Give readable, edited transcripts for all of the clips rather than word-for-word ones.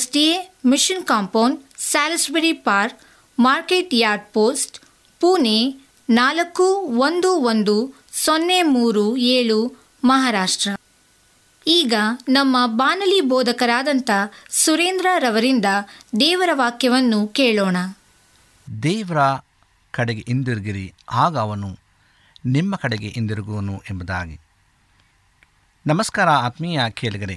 SDA mission compound, Salisbury park, market yard post, Pune 411037, Maharashtra. ಈಗ ನಮ್ಮ ಬಾನಲಿ ಬೋಧಕರಾದಂಥ ಸುರೇಂದ್ರ ರವರಿಂದ ದೇವರ ವಾಕ್ಯವನ್ನು ಕೇಳೋಣ. ದೇವರ ಕಡೆಗೆ ಹಿಂದಿರುಗಿರಿ, ಆಗ ಅವನು ನಿಮ್ಮ ಕಡೆಗೆ ಹಿಂದಿರುಗುವನು ಎಂಬುದಾಗಿ. ನಮಸ್ಕಾರ ಆತ್ಮೀಯ ಕೇಳಿಗರೆ,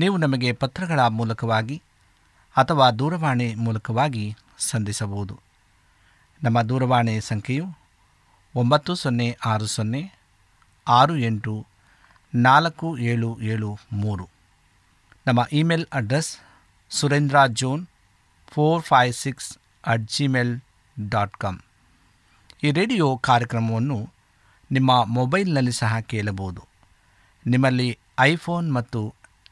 ನೀವು ನಮಗೆ ಪತ್ರಗಳ ಮೂಲಕವಾಗಿ ಅಥವಾ ದೂರವಾಣಿ ಮೂಲಕವಾಗಿ ಸಂಧಿಸಬಹುದು. ನಮ್ಮ ದೂರವಾಣಿ ಸಂಖ್ಯೆಯು 9060684773. ನಮ್ಮ ಇಮೇಲ್ ಅಡ್ರೆಸ್ surendra.john456@gmail.com. ಈ ರೇಡಿಯೋ ಕಾರ್ಯಕ್ರಮವನ್ನು ನಿಮ್ಮ ಮೊಬೈಲ್ನಲ್ಲಿ ಸಹ ಕೇಳಬಹುದು. ನಿಮ್ಮಲ್ಲಿ ಐಫೋನ್ ಮತ್ತು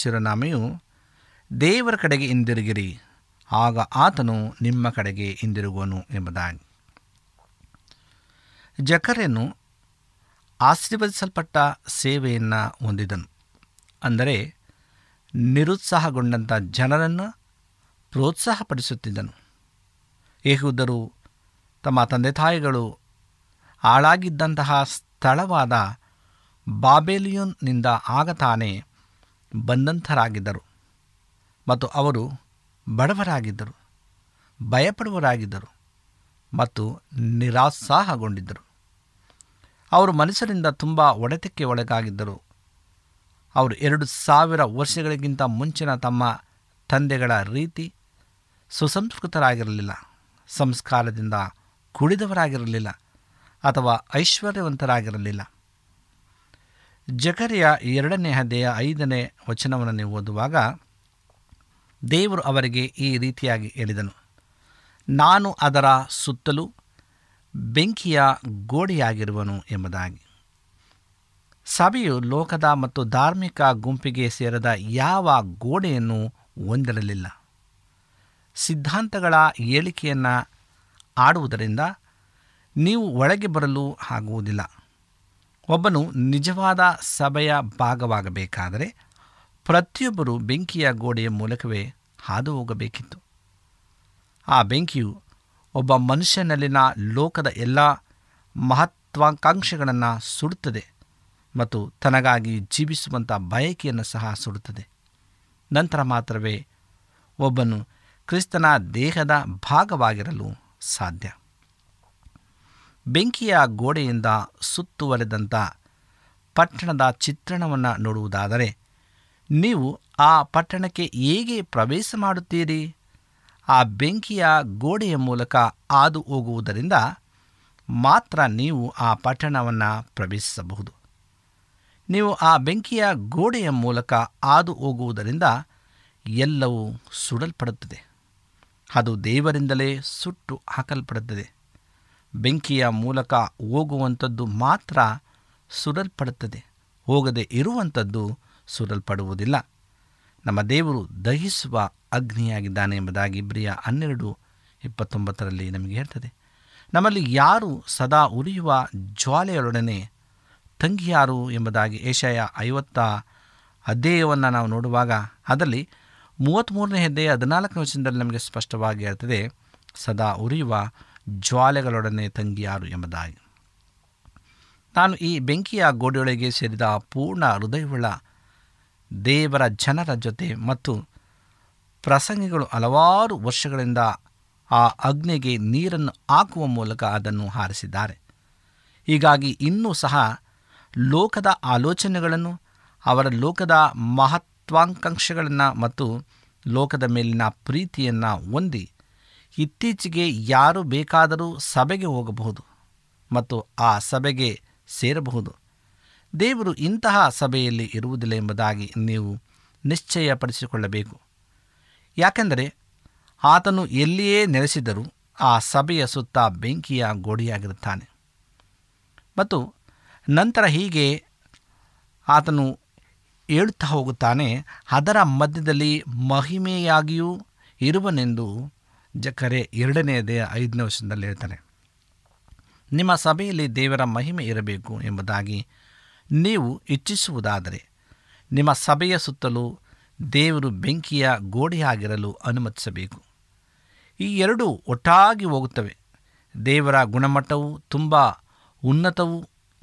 ಶಿರನಾಮೆಯು ದೇವರ ಕಡೆಗೆ ಹಿಂದಿರುಗಿರಿ, ಆಗ ಆತನು ನಿಮ್ಮ ಕಡೆಗೆ ಹಿಂದಿರುಗುವನು ಎಂಬುದಾಗಿ. ಜಕರ್ಯನು ಆಶೀರ್ವದಿಸಲ್ಪಟ್ಟ ಸೇವೆಯನ್ನು ಹೊಂದಿದನು, ಅಂದರೆ ನಿರುತ್ಸಾಹಗೊಂಡಂಥ ಜನರನ್ನು ಪ್ರೋತ್ಸಾಹಪಡಿಸುತ್ತಿದ್ದನು. ಯೆಹೂದರು ತಮ್ಮ ತಂದೆ ತಾಯಿಗಳು ಹಾಳಾಗಿದ್ದಂತಹ ಸ್ಥಳವಾದ ಬಾಬೆಲಿಯನ್ನಿಂದ ಆಗ ತಾನೇ ಬಂಧಂತರಾಗಿದ್ದರು ಮತ್ತು ಅವರು ಬಡವರಾಗಿದ್ದರು, ಭಯಪಡುವರಾಗಿದ್ದರು ಮತ್ತು ನಿರಾತ್ಸಾಹಗೊಂಡಿದ್ದರು. ಅವರು ಮನುಷ್ಯರಿಂದ ತುಂಬ ಒಡೆತಕ್ಕೆ ಒಳಗಾಗಿದ್ದರು. ಅವರು 2000 ವರ್ಷಗಳಿಗಿಂತ ಮುಂಚಿನ ತಮ್ಮ ತಂದೆಗಳ ರೀತಿ ಸುಸಂಸ್ಕೃತರಾಗಿರಲಿಲ್ಲ, ಸಂಸ್ಕಾರದಿಂದ ಕುಡಿದವರಾಗಿರಲಿಲ್ಲ ಅಥವಾ ಐಶ್ವರ್ಯವಂತರಾಗಿರಲಿಲ್ಲ. ಜಕರ್ಯ 2ನೇ ಅಧ್ಯಾಯ 5ನೇ ವಚನವನ್ನು ಓದುವಾಗ ದೇವರು ಅವರಿಗೆ ಈ ರೀತಿಯಾಗಿ ಹೇಳಿದನು, ನಾನು ಅದರ ಸುತ್ತಲೂ ಬೆಂಕಿಯ ಗೋಡೆಯಾಗಿರುವನು ಎಂಬುದಾಗಿ. ಸಭೆಯು ಲೋಕದ ಮತ್ತು ಧಾರ್ಮಿಕ ಗುಂಪಿಗೆ ಸೇರದ ಯಾವ ಗೋಡೆಯನ್ನು ಹೊಂದಿರಲಿಲ್ಲ. ಸಿದ್ಧಾಂತಗಳ ಹೇಳಿಕೆಯನ್ನು ಆಡುವುದರಿಂದ ನೀವು ಒಳಗೆ ಬರಲು ಆಗುವುದಿಲ್ಲ. ಒಬ್ಬನು ನಿಜವಾದ ಸಭೆಯ ಭಾಗವಾಗಬೇಕಾದರೆ ಪ್ರತಿಯೊಬ್ಬರು ಬೆಂಕಿಯ ಗೋಡೆಯ ಮೂಲಕವೇ ಹಾದು ಹೋಗಬೇಕಿತ್ತು. ಆ ಬೆಂಕಿಯು ಒಬ್ಬ ಮನುಷ್ಯನಲ್ಲಿನ ಲೋಕದ ಎಲ್ಲ ಮಹತ್ವಾಕಾಂಕ್ಷೆಗಳನ್ನು ಸುಡುತ್ತದೆ ಮತ್ತು ತನಗಾಗಿ ಜೀವಿಸುವಂಥ ಬಯಕೆಯನ್ನು ಸಹ ಸುಡುತ್ತದೆ. ನಂತರ ಮಾತ್ರವೇ ಒಬ್ಬನು ಕ್ರಿಸ್ತನ ದೇಹದ ಭಾಗವಾಗಿರಲು ಸಾಧ್ಯ. ಬೆಂಕಿಯ ಗೋಡೆಯಿಂದ ಸುತ್ತುವರೆದಂಥ ಪಟ್ಟಣದ ಚಿತ್ರಣವನ್ನು ನೋಡುವುದಾದರೆ ನೀವು ಆ ಪಟ್ಟಣಕ್ಕೆ ಹೇಗೆ ಪ್ರವೇಶ ಮಾಡುತ್ತೀರಿ? ಆ ಬೆಂಕಿಯ ಗೋಡೆಯ ಮೂಲಕ ಹಾದು ಹೋಗುವುದರಿಂದ ಮಾತ್ರ ನೀವು ಆ ಪಟ್ಟಣವನ್ನು ಪ್ರವೇಶಿಸಬಹುದು. ನೀವು ಆ ಬೆಂಕಿಯ ಗೋಡೆಯ ಮೂಲಕ ಹಾದು ಹೋಗುವುದರಿಂದ ಎಲ್ಲವೂ ಸುಡಲ್ಪಡುತ್ತದೆ. ಅದು ದೇವರಿಂದಲೇ ಸುಟ್ಟು ಹಾಕಲ್ಪಡುತ್ತದೆ. ಬೆಂಕಿಯ ಮೂಲಕ ಹೋಗುವಂಥದ್ದು ಮಾತ್ರ ಸುಡಲ್ಪಡುತ್ತದೆ, ಹೋಗದೆ ಇರುವಂಥದ್ದು ಸುಡಲ್ಪಡುವುದಿಲ್ಲ. ನಮ್ಮ ದೇವರು ದಹಿಸುವ ಅಗ್ನಿಯಾಗಿದ್ದಾನೆ ಎಂಬುದಾಗಿ ಇಬ್ರಿಯ 12 29 ನಮಗೆ ಹೇಳ್ತದೆ, ನಮ್ಮಲ್ಲಿ ಯಾರು ಸದಾ ಉರಿಯುವ ಜ್ವಾಲೆಯೊಡನೆ ತಂಗಿಯಾರು ಎಂಬುದಾಗಿ Isaiah 50 ಅಧ್ಯಾಯವನ್ನು ನಾವು ನೋಡುವಾಗ ಅದರಲ್ಲಿ 33ನೇ ಅಧ್ಯಾಯ 14ನೇ ವಚನದಲ್ಲಿ ನಮಗೆ ಸ್ಪಷ್ಟವಾಗಿ ಹೇಳ್ತದೆ, ಸದಾ ಉರಿಯುವ ಜ್ವಾಲೆಗಳೊಡನೆ ತಂಗಿಯಾರು ಎಂಬುದಾಗಿ. ನಾನು ಈ ಬೆಂಕಿಯ ಗೋಡೆಯೊಳಗೆ ಸೇರಿದ ಪೂರ್ಣ ಹೃದಯವುಳ್ಳ ದೇವರ ಜನರ ಜೊತೆ ಮತ್ತು ಪ್ರಸಂಗಿಗಳು ಹಲವಾರು ವರ್ಷಗಳಿಂದ ಆ ಅಗ್ನಿಗೆ ನೀರನ್ನು ಹಾಕುವ ಮೂಲಕ ಅದನ್ನು ಹಾರಿಸಿದ್ದಾರೆ. ಹೀಗಾಗಿ ಇನ್ನೂ ಸಹ ಲೋಕದ ಆಲೋಚನೆಗಳನ್ನು, ಅವರ ಲೋಕದ ಮಹತ್ವಾಕಾಂಕ್ಷೆಗಳನ್ನು ಮತ್ತು ಲೋಕದ ಮೇಲಿನ ಪ್ರೀತಿಯನ್ನು ಹೊಂದಿ ಇತ್ತೀಚೆಗೆ ಯಾರು ಬೇಕಾದರೂ ಸಭೆಗೆ ಹೋಗಬಹುದು ಮತ್ತು ಆ ಸಭೆಗೆ ಸೇರಬಹುದು. ದೇವರು ಇಂತಹ ಸಭೆಯಲ್ಲಿ ಇರುವುದಿಲ್ಲ ಎಂಬುದಾಗಿ ನೀವು ನಿಶ್ಚಯಪಡಿಸಿಕೊಳ್ಳಬೇಕು. ಯಾಕೆಂದರೆ ಆತನು ಎಲ್ಲಿಯೇ ನೆಲೆಸಿದರೂ ಆ ಸಭೆಯ ಸುತ್ತ ಬೆಂಕಿಯ ಗೋಡೆಯಾಗಿರುತ್ತಾನೆ. ಮತ್ತು ನಂತರ ಹೀಗೆ ಆತನು ಹೇಳುತ್ತಾ ಹೋಗುತ್ತಾನೆ, ಅದರ ಮಧ್ಯದಲ್ಲಿ ಮಹಿಮೆಯಾಗಿಯೂ ಇರುವನೆಂದು Zechariah 2:5 ಹೇಳ್ತಾನೆ. ನಿಮ್ಮ ಸಭೆಯಲ್ಲಿ ದೇವರ ಮಹಿಮೆ ಇರಬೇಕು ಎಂಬುದಾಗಿ ನೀವು ಇಚ್ಛಿಸುವುದಾದರೆ ನಿಮ್ಮ ಸಭೆಯ ಸುತ್ತಲೂ ದೇವರು ಬೆಂಕಿಯ ಗೋಡೆಯಾಗಿರಲು ಅನುಮತಿಸಬೇಕು. ಈ ಎರಡೂ ಒಟ್ಟಾಗಿ ಹೋಗುತ್ತವೆ. ದೇವರ ಗುಣಮಟ್ಟವು ತುಂಬ ಉನ್ನತವು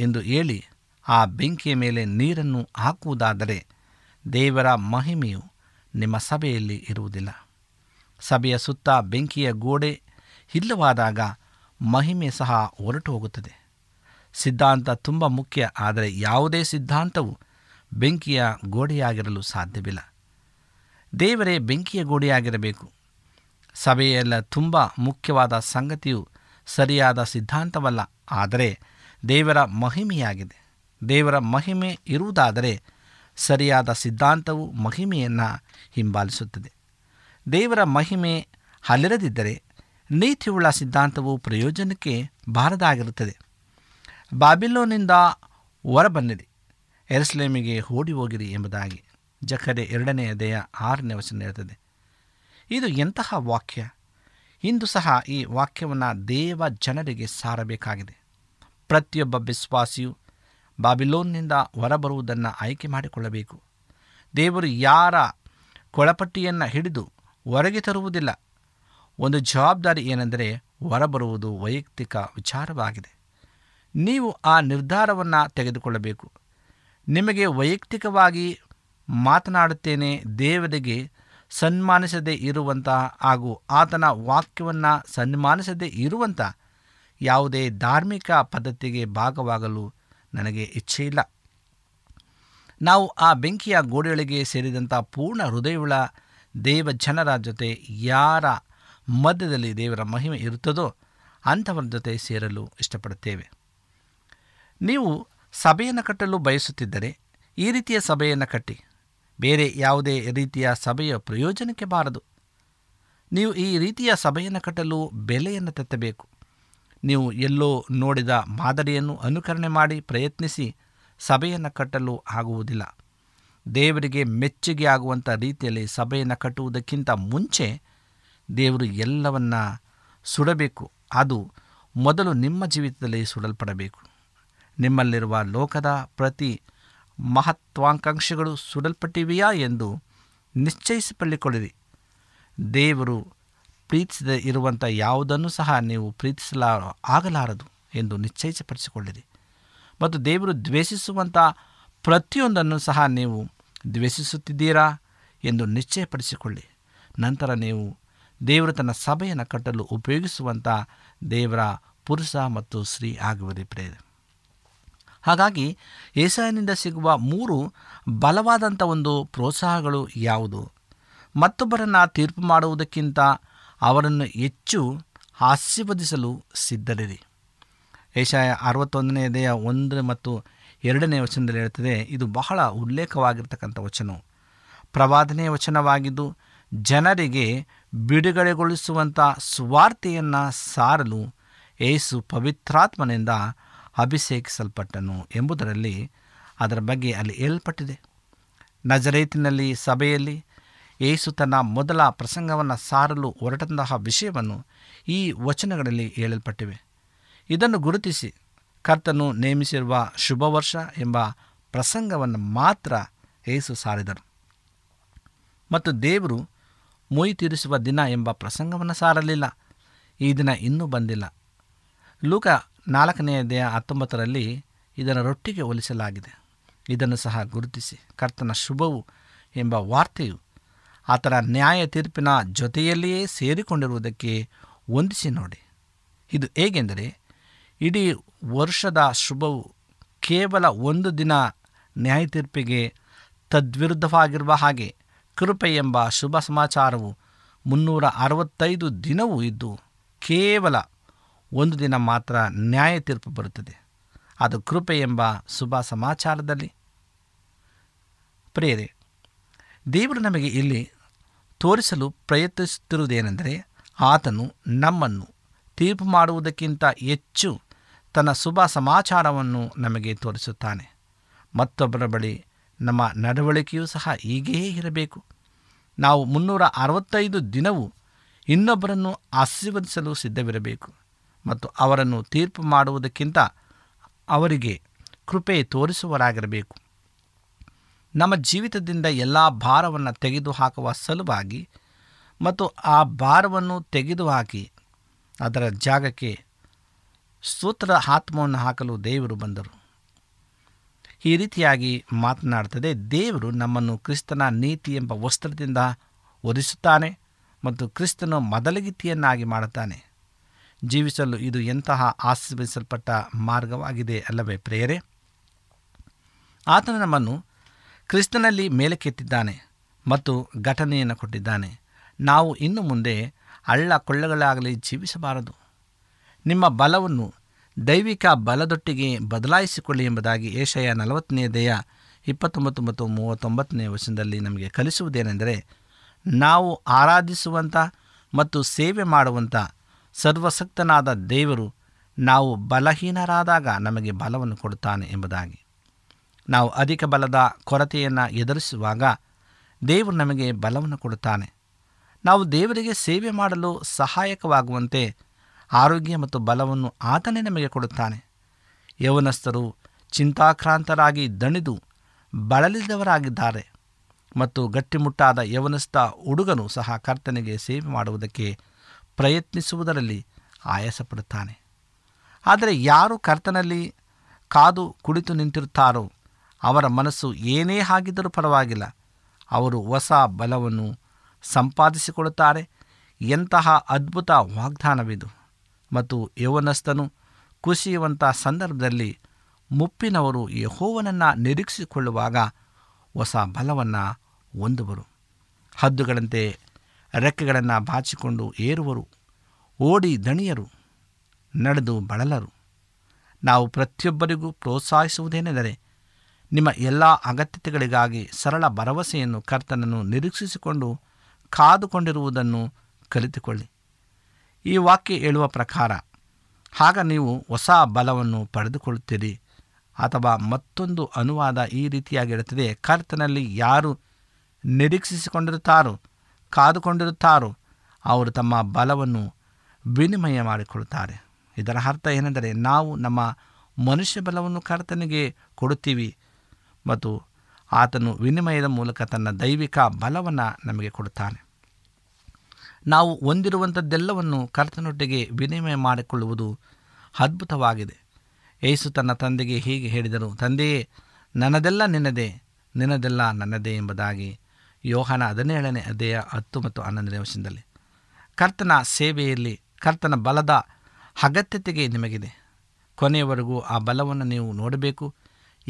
ಎಂದು ಹೇಳಿ ಆ ಬೆಂಕಿಯ ಮೇಲೆ ನೀರನ್ನು ಹಾಕುವುದಾದರೆ ದೇವರ ಮಹಿಮೆಯು ನಿಮ್ಮ ಸಭೆಯಲ್ಲಿ ಇರುವುದಿಲ್ಲ. ಸಭೆಯ ಸುತ್ತ ಬೆಂಕಿಯ ಗೋಡೆ ಇಲ್ಲವಾದಾಗ ಮಹಿಮೆ ಸಹ ಹೊರಟು ಹೋಗುತ್ತದೆ. ಸಿದ್ಧಾಂತ ತುಂಬ ಮುಖ್ಯ, ಆದರೆ ಯಾವುದೇ ಸಿದ್ಧಾಂತವು ಬೆಂಕಿಯ ಗೋಡೆಯಾಗಿರಲು ಸಾಧ್ಯವಿಲ್ಲ. ದೇವರೇ ಬೆಂಕಿಯ ಗೋಡೆಯಾಗಿರಬೇಕು. ಸಭೆಯೆಲ್ಲ ತುಂಬ ಮುಖ್ಯವಾದ ಸಂಗತಿಯು ಸರಿಯಾದ ಸಿದ್ಧಾಂತವಲ್ಲ, ಆದರೆ ದೇವರ ಮಹಿಮೆಯಾಗಿದೆ. ದೇವರ ಮಹಿಮೆ ಇರುವುದಾದರೆ ಸರಿಯಾದ ಸಿದ್ಧಾಂತವು ಮಹಿಮೆಯನ್ನು ಹಿಂಬಾಲಿಸುತ್ತದೆ. ದೇವರ ಮಹಿಮೆ ಅಲ್ಲಿರದಿದ್ದರೆ ನೀತಿಯುಳ್ಳ ಸಿದ್ಧಾಂತವು ಪ್ರಯೋಜನಕ್ಕೆ ಬಾರದಾಗಿರುತ್ತದೆ. ಬಾಬಿಲೋನಿಂದ ಹೊರಬನ್ನಿರಿ, ಯೆರೂಸಲೇಮಿಗೆ ಓಡಿ ಹೋಗಿರಿ ಎಂಬುದಾಗಿ Zechariah 2:6 ಇರ್ತದೆ. ಇದು ಎಂತಹ ವಾಕ್ಯ! ಇಂದು ಸಹ ಈ ವಾಕ್ಯವನ್ನು ದೇವ ಜನರಿಗೆ ಸಾರಬೇಕಾಗಿದೆ. ಪ್ರತಿಯೊಬ್ಬ ವಿಶ್ವಾಸಿಯು ಬಾಬಿಲೋನ್ನಿಂದ ಹೊರಬರುವುದನ್ನು ಆಯ್ಕೆ ಮಾಡಿಕೊಳ್ಳಬೇಕು. ದೇವರು ಯಾರ ಕೊಳಪಟ್ಟಿಯನ್ನು ಹಿಡಿದು ಹೊರಗೆ ತರುವುದಿಲ್ಲ. ಒಂದು ಜವಾಬ್ದಾರಿ ಏನೆಂದರೆ ಹೊರಬರುವುದು ವೈಯಕ್ತಿಕ ವಿಚಾರವಾಗಿದೆ. ನೀವು ಆ ನಿರ್ಧಾರವನ್ನು ತೆಗೆದುಕೊಳ್ಳಬೇಕು. ನಿಮಗೆ ವೈಯಕ್ತಿಕವಾಗಿ ಮಾತನಾಡುತ್ತೇನೆ, ದೇವರಿಗೆ ಸನ್ಮಾನಿಸದೇ ಇರುವಂತಹ ಹಾಗೂ ಆತನ ವಾಕ್ಯವನ್ನು ಸನ್ಮಾನಿಸದೇ ಇರುವಂಥ ಯಾವುದೇ ಧಾರ್ಮಿಕ ಪದ್ಧತಿಗೆ ಭಾಗವಾಗಲು ನನಗೆ ಇಚ್ಛೆಯಿಲ್ಲ. ನಾವು ಆ ಬೆಂಕಿಯ ಗೋಡೆಯೊಳಗೆ ಸೇರಿದಂಥ ಪೂರ್ಣ ಹೃದಯವುಳ್ಳ ದೇವ ಜನರ ಜೊತೆ, ಯಾರ ಮಧ್ಯದಲ್ಲಿ ದೇವರ ಮಹಿಮೆ ಇರುತ್ತದೋ ಅಂಥವರ ಜೊತೆ ಸೇರಲು ಇಷ್ಟಪಡುತ್ತೇವೆ. ನೀವು ಸಭೆಯನ್ನು ಕಟ್ಟಲು ಬಯಸುತ್ತಿದ್ದರೆ ಈ ರೀತಿಯ ಸಭೆಯನ್ನು ಕಟ್ಟಿ. ಬೇರೆ ಯಾವುದೇ ರೀತಿಯ ಸಭೆಯ ಪ್ರಯೋಜನಕ್ಕೆ ಬಾರದು. ನೀವು ಈ ರೀತಿಯ ಸಭೆಯನ್ನು ಕಟ್ಟಲು ಬೆಲೆಯನ್ನು ತೆತ್ತಬೇಕು. ನೀವು ಎಲ್ಲೋ ನೋಡಿದ ಮಾದರಿಯನ್ನು ಅನುಕರಣೆ ಮಾಡಿ ಪ್ರಯತ್ನಿಸಿ ಸಭೆಯನ್ನು ಕಟ್ಟಲು ಆಗುವುದಿಲ್ಲ. ದೇವರಿಗೆ ಮೆಚ್ಚುಗೆ ಆಗುವಂಥ ರೀತಿಯಲ್ಲಿ ಸಭೆಯನ್ನು ಕಟ್ಟುವುದಕ್ಕಿಂತ ಮುಂಚೆ ದೇವರು ಎಲ್ಲವನ್ನ ಸುಡಬೇಕು. ಅದು ಮೊದಲು ನಿಮ್ಮ ಜೀವಿತದಲ್ಲಿ ಸುಡಲ್ಪಡಬೇಕು. ನಿಮ್ಮಲ್ಲಿರುವ ಲೋಕದ ಪ್ರತಿ ಮಹತ್ವಾಕಾಂಕ್ಷೆಗಳು ಸುಡಲ್ಪಟ್ಟಿವೆಯಾ ಎಂದು ನಿಶ್ಚಯಿಸಿಕೊಳ್ಳಿರಿ. ದೇವರು ಪ್ರೀತಿಸದೇ ಇರುವಂಥ ಯಾವುದನ್ನು ಸಹ ನೀವು ಆಗಲಾರದು ಎಂದು ನಿಶ್ಚಯಿಸಿಪಡಿಸಿಕೊಳ್ಳಿರಿ. ಮತ್ತು ದೇವರು ದ್ವೇಷಿಸುವಂಥ ಪ್ರತಿಯೊಂದನ್ನು ಸಹ ನೀವು ದ್ವೇಷಿಸುತ್ತಿದ್ದೀರಾ ಎಂದು ನಿಶ್ಚಯಪಡಿಸಿಕೊಳ್ಳಿ. ನಂತರ ನೀವು ದೇವರು ತನ್ನ ಸಭೆಯನ್ನು ಕಟ್ಟಲು ಉಪಯೋಗಿಸುವಂಥ ದೇವರ ಪುರುಷ ಮತ್ತು ಸ್ತ್ರೀ ಆಗುವುದೇ ಪ್ರೇರೆ. ಹಾಗಾಗಿ ಯೆಶಾಯನಿಂದ ಸಿಗುವ 3 ಬಲವಾದಂಥ ಒಂದು ಪ್ರೋತ್ಸಾಹಗಳು ಯಾವುದು? ಮತ್ತೊಬ್ಬರನ್ನು ತೀರ್ಪು ಮಾಡುವುದಕ್ಕಿಂತ ಅವರನ್ನು ಹೆಚ್ಚು ಆಶೀರ್ವದಿಸಲು ಸಿದ್ಧರಿರಿ. Isaiah 61:1-2 ಹೇಳ್ತದೆ. ಇದು ಬಹಳ ಉಲ್ಲೇಖವಾಗಿರ್ತಕ್ಕಂಥ ವಚನವು ಪ್ರವಾದನೆಯ ವಚನವಾಗಿದ್ದು, ಜನರಿಗೆ ಬಿಡುಗಡೆಗೊಳಿಸುವಂಥ ಸುವಾರ್ತೆಯನ್ನು ಸಾರಲು ಯೇಸು ಪವಿತ್ರಾತ್ಮನಿಂದ ಅಭಿಷೇಕಿಸಲ್ಪಟ್ಟನು ಎಂಬುದರಲ್ಲಿ ಅದರ ಬಗ್ಗೆ ಅಲ್ಲಿ ಹೇಳಲ್ಪಟ್ಟಿದೆ. ನಜರೇತಿನಲ್ಲಿ ಸಭೆಯಲ್ಲಿ ಯೇಸು ತನ್ನ ಮೊದಲ ಪ್ರಸಂಗವನ್ನು ಸಾರಲು ಹೊರಟಂತಹ ವಿಷಯವನ್ನು ಈ ವಚನಗಳಲ್ಲಿ ಹೇಳಲ್ಪಟ್ಟಿವೆ. ಇದನ್ನು ಗುರುತಿಸಿ ಕರ್ತನು ನೇಮಿಸಿರುವ ಶುಭ ವರ್ಷ ಎಂಬ ಪ್ರಸಂಗವನ್ನು ಮಾತ್ರ ಯೇಸು ಸಾರಿದರು ಮತ್ತು ದೇವರು ಮೊಯಿ ತೀರಿಸುವ ದಿನ ಎಂಬ ಪ್ರಸಂಗವನ್ನು ಸಾರಲಿಲ್ಲ. ಈ ದಿನ ಇನ್ನೂ ಬಂದಿಲ್ಲ. ಲೂಕ 4:19 ಇದನ್ನು ರೊಟ್ಟಿಗೆ ಹೋಲಿಸಲಾಗಿದೆ. ಇದನ್ನು ಸಹ ಗುರುತಿಸಿ ಕರ್ತನ ಶುಭವು ಎಂಬ ವಾರ್ತೆಯು ಆತನ ನ್ಯಾಯ ತೀರ್ಪಿನ ಜೊತೆಯಲ್ಲಿಯೇ ಸೇರಿಕೊಂಡಿರುವುದಕ್ಕೆ ಹೊಂದಿಸಿ ನೋಡಿ. ಇದು ಹೇಗೆಂದರೆ, ಇಡೀ ವರ್ಷದ ಶುಭವು ಕೇವಲ ಒಂದು ದಿನ ನ್ಯಾಯ ತೀರ್ಪಿಗೆ ತದ್ವಿರುದ್ಧವಾಗಿರುವ ಹಾಗೆ ಕೃಪೆ ಎಂಬ ಶುಭ ಸಮಾಚಾರವು 365 ದಿನವೂ ಇದ್ದು ಕೇವಲ ಒಂದು ದಿನ ಮಾತ್ರ ನ್ಯಾಯ ತೀರ್ಪು ಬರುತ್ತದೆ. ಅದು ಕೃಪೆ ಎಂಬ ಶುಭ ಸಮಾಚಾರದಲ್ಲಿ ಪ್ರಿಯರೇ, ದೇವರು ನಮಗೆ ಇಲ್ಲಿ ತೋರಿಸಲು ಪ್ರಯತ್ನಿಸುತ್ತಿರುವುದೇನೆಂದರೆ, ಆತನು ನಮ್ಮನ್ನು ತೀರ್ಪು ಮಾಡುವುದಕ್ಕಿಂತ ಹೆಚ್ಚು ತನ್ನ ಶುಭ ಸಮಾಚಾರವನ್ನು ನಮಗೆ ತೋರಿಸುತ್ತಾನೆ. ಮತ್ತೊಬ್ಬರ ಬಳಿ ನಮ್ಮ ನಡವಳಿಕೆಯೂ ಸಹ ಹೀಗೇ ಇರಬೇಕು. ನಾವು 365 ದಿನವೂ ಇನ್ನೊಬ್ಬರನ್ನು ಆಶೀರ್ವದಿಸಲು ಸಿದ್ಧವಿರಬೇಕು ಮತ್ತು ಅವರನ್ನು ತೀರ್ಪು ಮಾಡುವುದಕ್ಕಿಂತ ಅವರಿಗೆ ಕೃಪೆ ತೋರಿಸುವರಾಗಿರಬೇಕು. ನಮ್ಮ ಜೀವಿತದಿಂದ ಎಲ್ಲ ಭಾರವನ್ನು ತೆಗೆದುಹಾಕುವ ಸಲುವಾಗಿ ಮತ್ತು ಆ ಭಾರವನ್ನು ತೆಗೆದುಹಾಕಿ ಅದರ ಜಾಗಕ್ಕೆ ಸ್ತೋತ್ರದ ಆತ್ಮವನ್ನು ಹಾಕಲು ದೇವರು ಬಂದರು. ಈ ರೀತಿಯಾಗಿ ಮಾತನಾಡ್ತದೆ, ದೇವರು ನಮ್ಮನ್ನು ಕ್ರಿಸ್ತನ ನೀತಿ ಎಂಬ ವಸ್ತ್ರದಿಂದ ಒದಿಸುತ್ತಾನೆ ಮತ್ತು ಕ್ರಿಸ್ತನು ಮದಲಗಿತ್ತಿಯನ್ನಾಗಿ ಮಾಡುತ್ತಾನೆ. ಜೀವಿಸಲು ಇದು ಎಂತಹ ಆಶೀರ್ವದಿಸಲ್ಪಟ್ಟ ಮಾರ್ಗವಾಗಿದೆ ಅಲ್ಲವೇ ಪ್ರಿಯರೇ? ಆತನು ನಮ್ಮನ್ನು ಕ್ರಿಸ್ತನಲ್ಲಿ ಮೇಲಕ್ಕೆತ್ತಿದ್ದಾನೆ ಮತ್ತು ಘಟನೆಯನ್ನು ಕೊಟ್ಟಿದ್ದಾನೆ. ನಾವು ಇನ್ನು ಮುಂದೆ ಹಳ್ಳ ಕೊಳ್ಳಗಳಾಗಲಿ ಜೀವಿಸಬಾರದು. ನಿಮ್ಮ ಬಲವನ್ನು ದೈವಿಕ ಬಲದೊಟ್ಟಿಗೆ ಬದಲಾಯಿಸಿಕೊಳ್ಳಿ ಎಂಬುದಾಗಿ ಯೆಶಾಯ 40:29-39 ನಮಗೆ ಕಲಿಸುವುದೇನೆಂದರೆ, ನಾವು ಆರಾಧಿಸುವಂಥ ಮತ್ತು ಸೇವೆ ಮಾಡುವಂಥ ಸರ್ವಸಕ್ತನಾದ ದೇವರು ನಾವು ಬಲಹೀನರಾದಾಗ ನಮಗೆ ಬಲವನ್ನು ಕೊಡುತ್ತಾನೆ ಎಂಬುದಾಗಿ. ನಾವು ಅಧಿಕ ಬಲದ ಕೊರತೆಯನ್ನು ಎದುರಿಸುವಾಗ ದೇವರು ನಮಗೆ ಬಲವನ್ನು ಕೊಡುತ್ತಾನೆ. ನಾವು ದೇವರಿಗೆ ಸೇವೆ ಮಾಡಲು ಸಹಾಯಕವಾಗುವಂತೆ ಆರೋಗ್ಯ ಮತ್ತು ಬಲವನ್ನು ಆತನೇ ನಮಗೆ ಕೊಡುತ್ತಾನೆ. ಯೌವನಸ್ಥರು ಚಿಂತಾಕ್ರಾಂತರಾಗಿ ದಣಿದು ಬಳಲಿದವರಾಗಿದ್ದಾರೆ ಮತ್ತು ಗಟ್ಟಿಮುಟ್ಟಾದ ಯೌವನಸ್ಥ ಹುಡುಗನು ಸಹ ಕರ್ತನಿಗೆ ಸೇವೆ ಮಾಡುವುದಕ್ಕೆ ಪ್ರಯತ್ನಿಸುವುದರಲ್ಲಿ ಆಯಾಸಪಡುತ್ತಾನೆ. ಆದರೆ ಯಾರು ಕರ್ತನಲ್ಲಿ ಕಾದು ಕುಳಿತು ನಿಂತಿರುತ್ತಾರೋ ಅವರ ಮನಸ್ಸು ಏನೇ ಆಗಿದ್ದರೂ ಪರವಾಗಿಲ್ಲ. ಅವರು ಹೊಸ ಬಲವನ್ನು ಸಂಪಾದಿಸಿಕೊಳ್ಳುತ್ತಾರೆ. ಎಂತಹ ಅದ್ಭುತ ವಾಗ್ದಾನವಿದು! ಮತ್ತು ಯೌವನಸ್ಥನು ಖುಷಿಯುವಂಥ ಸಂದರ್ಭದಲ್ಲಿ ಮುಪ್ಪಿನವರು ಯೆಹೋವನನ್ನು ನಿರೀಕ್ಷಿಸಿಕೊಳ್ಳುವಾಗ ಹೊಸ ಬಲವನ್ನು ಹೊಂದುವರು. ಹದ್ದುಗಳಂತೆ ರೆಕ್ಕೆಗಳನ್ನು ಬಾಚಿಕೊಂಡು ಏರುವರು. ಓಡಿ ದಣಿಯರು, ನಡೆದು ಬಳಲರು. ನಾವು ಪ್ರತಿಯೊಬ್ಬರಿಗೂ ಪ್ರೋತ್ಸಾಹಿಸುವುದೇನೆಂದರೆ, ನಿಮ್ಮ ಎಲ್ಲ ಅಗತ್ಯತೆಗಳಿಗಾಗಿ ಸರಳ ಭರವಸೆಯನ್ನು ಕರ್ತನನ್ನು ನಿರೀಕ್ಷಿಸಿಕೊಂಡು ಕಾದುಕೊಂಡಿರುವುದನ್ನು ಕಲಿತುಕೊಳ್ಳಿ. ಈ ವಾಕ್ಯ ಹೇಳುವ ಪ್ರಕಾರ ಆಗ ನೀವು ಹೊಸ ಬಲವನ್ನು ಪಡೆದುಕೊಳ್ಳುತ್ತೀರಿ. ಅಥವಾ ಮತ್ತೊಂದು ಅನುವಾದ ಈ ರೀತಿಯಾಗಿರುತ್ತದೆ, ಕರ್ತನಲ್ಲಿ ಯಾರು ನಿರೀಕ್ಷಿಸಿಕೊಂಡಿರುತ್ತಾರೋ ಕಾದುಕೊಂಡಿರುತ್ತಾರೋ ಅವರು ತಮ್ಮ ಬಲವನ್ನು ವಿನಿಮಯ ಮಾಡಿಕೊಳ್ಳುತ್ತಾರೆ. ಇದರ ಅರ್ಥ ಏನೆಂದರೆ, ನಾವು ನಮ್ಮ ಮನುಷ್ಯ ಬಲವನ್ನು ಕರ್ತನಿಗೆ ಕೊಡುತ್ತೀವಿ ಮತ್ತು ಆತನು ವಿನಿಮಯದ ಮೂಲಕ ತನ್ನ ದೈವಿಕ ಬಲವನ್ನು ನಮಗೆ ಕೊಡುತ್ತಾನೆ. ನಾವು ಹೊಂದಿರುವಂಥದ್ದೆಲ್ಲವನ್ನು ಕರ್ತನೊಟ್ಟಿಗೆ ವಿನಿಮಯ ಮಾಡಿಕೊಳ್ಳುವುದು ಅದ್ಭುತವಾಗಿದೆ. ಯೇಸು ತನ್ನ ತಂದೆಗೆ ಹೀಗೆ ಹೇಳಿದರು, ತಂದೆಯೇ ನನ್ನದೆಲ್ಲ ನಿನ್ನದೇ, ನಿನ್ನದೆಲ್ಲ ನನ್ನದೇ ಎಂಬುದಾಗಿ ಯೋಹಾನ 17:10-11. ಕರ್ತನ ಸೇವೆಯಲ್ಲಿ ಕರ್ತನ ಬಲದ ಅಗತ್ಯತೆಗೆ ನಿಮಗಿದೆ. ಕೊನೆಯವರೆಗೂ ಆ ಬಲವನ್ನು ನೀವು ನೋಡಬೇಕು.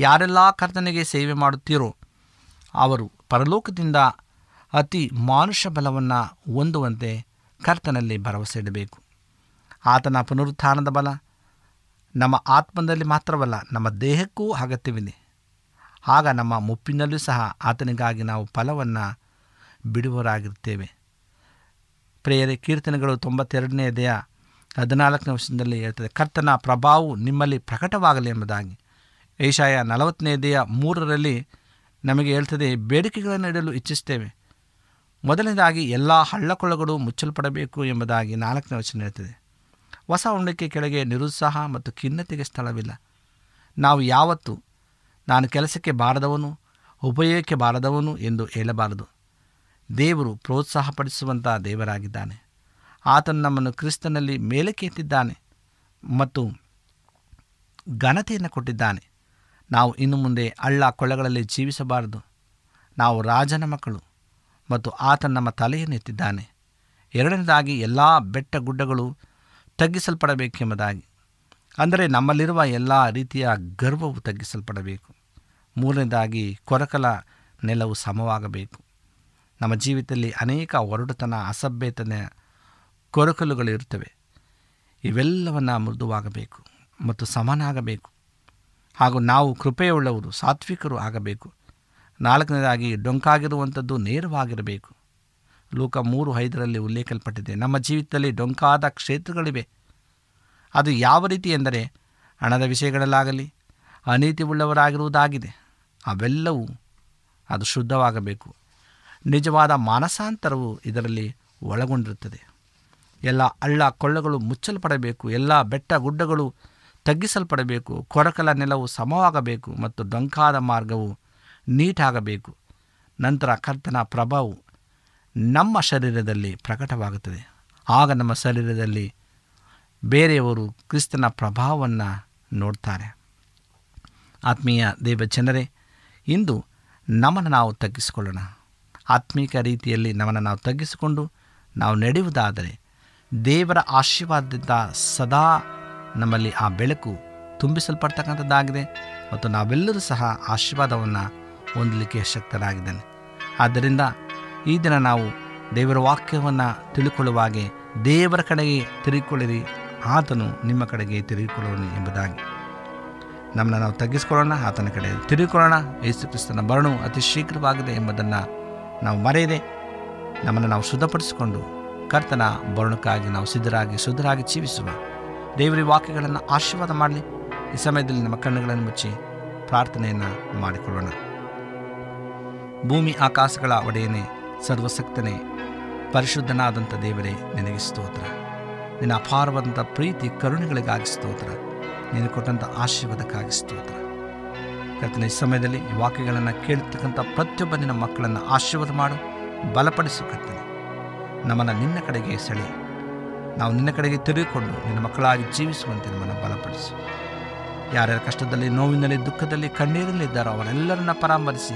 ಯಾರೆಲ್ಲ ಕರ್ತನಿಗೆ ಸೇವೆ ಮಾಡುತ್ತೀರೋ ಅವರು ಪರಲೋಕದಿಂದ ಅತಿ ಮಾನುಷ ಬಲವನ್ನು ಹೊಂದುವಂತೆ ಕರ್ತನಲ್ಲಿ ಭರವಸೆ ಇಡಬೇಕು. ಆತನ ಪುನರುತ್ಥಾನದ ಬಲ ನಮ್ಮ ಆತ್ಮದಲ್ಲಿ ಮಾತ್ರವಲ್ಲ, ನಮ್ಮ ದೇಹಕ್ಕೂ ಅಗತ್ಯವಿದೆ. ಆಗ ನಮ್ಮ ಮುಪ್ಪಿನಲ್ಲೂ ಸಹ ಆತನಿಗಾಗಿ ನಾವು ಫಲವನ್ನು ಬಿಡುವರಾಗಿರ್ತೇವೆ. ಪ್ರಿಯರೇ, ಕೀರ್ತನೆಗಳು 42:14 ಹೇಳ್ತದೆ, ಕರ್ತನ ಪ್ರಭಾವವು ನಿಮ್ಮಲ್ಲಿ ಪ್ರಕಟವಾಗಲಿ ಎಂಬುದಾಗಿ. ಯೆಶಾಯ 40:3 ನಮಗೆ ಹೇಳ್ತದೆ, ಬೇಡಿಕೆಗಳನ್ನು ಇಡಲು ಇಚ್ಛಿಸ್ತೇವೆ, ಮೊದಲನೇದಾಗಿ ಎಲ್ಲ ಹಳ್ಳಕೊಳ್ಳಗಳು ಮುಚ್ಚಲ್ಪಡಬೇಕು ಎಂಬುದಾಗಿ 4ನೇ ವಚನ ಹೇಳ್ತದೆ. ಹೊಸ ಹೊಂಡಕ್ಕೆ ಕೆಳಗೆ ನಿರುತ್ಸಾಹ ಮತ್ತು ಖಿನ್ನತೆಗೆ ಸ್ಥಳವಿಲ್ಲ. ನಾವು ಯಾವತ್ತೂ ನಾನು ಕೆಲಸಕ್ಕೆ ಬಾರದವನು, ಉಪಯೋಗಕ್ಕೆ ಬಾರದವನು ಎಂದು ಹೇಳಬಾರದು. ದೇವರು ಪ್ರೋತ್ಸಾಹಪಡಿಸುವಂಥ ದೇವರಾಗಿದ್ದಾನೆ. ಆತನು ನಮ್ಮನ್ನು ಕ್ರಿಸ್ತನಲ್ಲಿ ಮೇಲಕ್ಕೆ ಎತ್ತಿದ್ದಾನೆ ಮತ್ತು ಘನತೆಯನ್ನು ಕೊಟ್ಟಿದ್ದಾನೆ. ನಾವು ಇನ್ನು ಮುಂದೆ ಹಳ್ಳ ಕೊಳ್ಳಗಳಲ್ಲಿ ಜೀವಿಸಬಾರದು. ನಾವು ರಾಜನ ಮಕ್ಕಳು ಮತ್ತು ಆತನು ನಮ್ಮ ತಲೆಯನ್ನು ಎತ್ತಿದ್ದಾನೆ. ಎರಡನೇದಾಗಿ ಎಲ್ಲ ಬೆಟ್ಟ ಗುಡ್ಡಗಳು ತಗ್ಗಿಸಲ್ಪಡಬೇಕೆಂಬುದಾಗಿ, ಅಂದರೆ ನಮ್ಮಲ್ಲಿರುವ ಎಲ್ಲ ರೀತಿಯ ಗರ್ವವು ತಗ್ಗಿಸಲ್ಪಡಬೇಕು. ಮೂರನೇದಾಗಿ ಕೊರಕಲ ನೆಲವು ಸಮವಾಗಬೇಕು. ನಮ್ಮ ಜೀವಿತದಲ್ಲಿ ಅನೇಕ ಒರಡುತನ, ಅಸಭ್ಯತನ, ಕೊರಕಲುಗಳಿರುತ್ತವೆ. ಇವೆಲ್ಲವನ್ನು ಮೃದುವಾಗಬೇಕು ಮತ್ತು ಸಮನಾಗಬೇಕು. ಹಾಗೂ ನಾವು ಕೃಪೆಯುಳ್ಳವರು, ಸಾತ್ವಿಕರು ಆಗಬೇಕು. 4ನೇದಾಗಿ ಡೊಂಕಾಗಿರುವಂಥದ್ದು ನೇರವಾಗಿರಬೇಕು. ಲೂಕ 3:5 ಉಲ್ಲೇಖಿಸಲ್ಪಟ್ಟಿದೆ. ನಮ್ಮ ಜೀವಿತದಲ್ಲಿ ಡೊಂಕಾದ ಕ್ಷೇತ್ರಗಳಿವೆ. ಅದು ಯಾವ ರೀತಿ ಎಂದರೆ ಹಣದ ವಿಷಯಗಳಲ್ಲಾಗಲಿ ಅನೀತಿ ಉಳ್ಳವರಾಗಿರುವುದಾಗಿದೆ. ಅವೆಲ್ಲವೂ ಅದು ಶುದ್ಧವಾಗಬೇಕು. ನಿಜವಾದ ಮಾನಸಾಂತರವು ಇದರಲ್ಲಿ ಒಳಗೊಂಡಿರುತ್ತದೆ. ಎಲ್ಲ ಹಳ್ಳ ಕೊಳ್ಳಗಳು ಮುಚ್ಚಲ್ಪಡಬೇಕು, ಎಲ್ಲ ಬೆಟ್ಟ ಗುಡ್ಡಗಳು ತಗ್ಗಿಸಲ್ಪಡಬೇಕು, ಕೊರಕಲ ನೆಲವು ಸಮವಾಗಬೇಕು ಮತ್ತು ಡೊಂಕಾದ ಮಾರ್ಗವು ನೀಟಾಗಬೇಕು. ನಂತರ ಕರ್ತನ ಪ್ರಭಾವವು ನಮ್ಮ ಶರೀರದಲ್ಲಿ ಪ್ರಕಟವಾಗುತ್ತದೆ. ಆಗ ನಮ್ಮ ಶರೀರದಲ್ಲಿ ಬೇರೆಯವರು ಕ್ರಿಸ್ತನ ಪ್ರಭಾವವನ್ನು ನೋಡ್ತಾರೆ. ಆತ್ಮೀಯ ದೇವ ಜನರೇ, ಇಂದು ನಮ್ಮನ್ನು ನಾವು ತಗ್ಗಿಸಿಕೊಳ್ಳೋಣ. ಆತ್ಮೀಕ ರೀತಿಯಲ್ಲಿ ನಮ್ಮನ್ನು ನಾವು ತಗ್ಗಿಸಿಕೊಂಡು ನಾವು ನಡೆಯುವುದಾದರೆ ದೇವರ ಆಶೀರ್ವಾದದಿಂದ ಸದಾ ನಮ್ಮಲ್ಲಿ ಆ ಬೆಳಕು ತುಂಬಿಸಲ್ಪಡ್ತಕ್ಕಂಥದ್ದಾಗಿದೆ ಮತ್ತು ನಾವೆಲ್ಲರೂ ಸಹ ಆಶೀರ್ವಾದವನ್ನು ಹೊಂದಲಿಕ್ಕೆ ಶಕ್ತರಾಗಿದ್ದಾನೆ. ಆದ್ದರಿಂದ ಈ ದಿನ ನಾವು ದೇವರ ವಾಕ್ಯವನ್ನು ತಿಳಿಕೊಳ್ಳುವಾಗೆ ದೇವರ ಕಡೆಗೆ ತಿರುಗಿಕೊಳ್ಳಿರಿ, ಆತನು ನಿಮ್ಮ ಕಡೆಗೆ ತಿರುಗಿಕೊಳ್ಳುವನು ಎಂಬುದಾಗಿ ನಮ್ಮನ್ನು ನಾವು ತಗ್ಗಿಸ್ಕೊಳ್ಳೋಣ, ಆತನ ಕಡೆ ತಿರುಗಿಕೊಳ್ಳೋಣ. ಯೇಸು ಕ್ರಿಸ್ತನ ಮರಣವು ಅತಿ ಶೀಘ್ರವಾಗಿದೆ ಎಂಬುದನ್ನು ನಾವು ಮರೆಯದೆ ನಮ್ಮನ್ನು ನಾವು ಶುದ್ಧಪಡಿಸಿಕೊಂಡು ಕರ್ತನ ಮರಣಕ್ಕಾಗಿ ನಾವು ಸಿದ್ಧರಾಗಿ ಶುದ್ಧರಾಗಿ ಜೀವಿಸುವ ದೇವರ ವಾಕ್ಯಗಳನ್ನು ಆಶೀರ್ವಾದ ಮಾಡಲಿ. ಈ ಸಮಯದಲ್ಲಿ ನಮ್ಮ ಕಣ್ಣುಗಳನ್ನು ಮುಚ್ಚಿ ಪ್ರಾರ್ಥನೆಯನ್ನು ಮಾಡಿಕೊಳ್ಳೋಣ. ಭೂಮಿ ಆಕಾಶಗಳ ಒಡೆಯನೇ, ಸರ್ವಸಕ್ತನೇ, ಪರಿಶುದ್ಧನಾದಂಥ ದೇವರೇ, ನಿನಗೆ ಸ್ತೋತ್ರ. ನಿನ್ನ ಅಪಾರವಾದಂಥ ಪ್ರೀತಿ ಕರುಣೆಗಳಿಗಾಗಿ ಸ್ತೋತ್ರ. ನೀನು ಕೊಟ್ಟಂಥ ಆಶೀರ್ವಾದಕ್ಕಾಗಿ ಸ್ತೋತ್ರ. ಕರ್ತನ, ಈ ಸಮಯದಲ್ಲಿ ಈ ವಾಕ್ಯಗಳನ್ನು ಕೇಳ್ತಕ್ಕಂಥ ಪ್ರತಿಯೊಬ್ಬ ನಿನ್ನ ಮಕ್ಕಳನ್ನು ಆಶೀರ್ವಾದ ಮಾಡು, ಬಲಪಡಿಸು. ಕರ್ತನೆ, ನಮ್ಮನ್ನು ನಿನ್ನ ಕಡೆಗೆ ಸೆಳೆ. ನಾವು ನಿನ್ನ ಕಡೆಗೆ ತಿರುಗಿಕೊಂಡು ನಿನ್ನ ಮಕ್ಕಳಾಗಿ ಜೀವಿಸುವಂತೆ ನಮ್ಮನ್ನು ಬಲಪಡಿಸು. ಯಾರ್ಯಾರ ಕಷ್ಟದಲ್ಲಿ, ನೋವಿನಲ್ಲಿ, ದುಃಖದಲ್ಲಿ, ಕಣ್ಣೀರಲ್ಲಿದ್ದಾರೋ ಅವರೆಲ್ಲರನ್ನ ಪರಾಮರಿಸಿ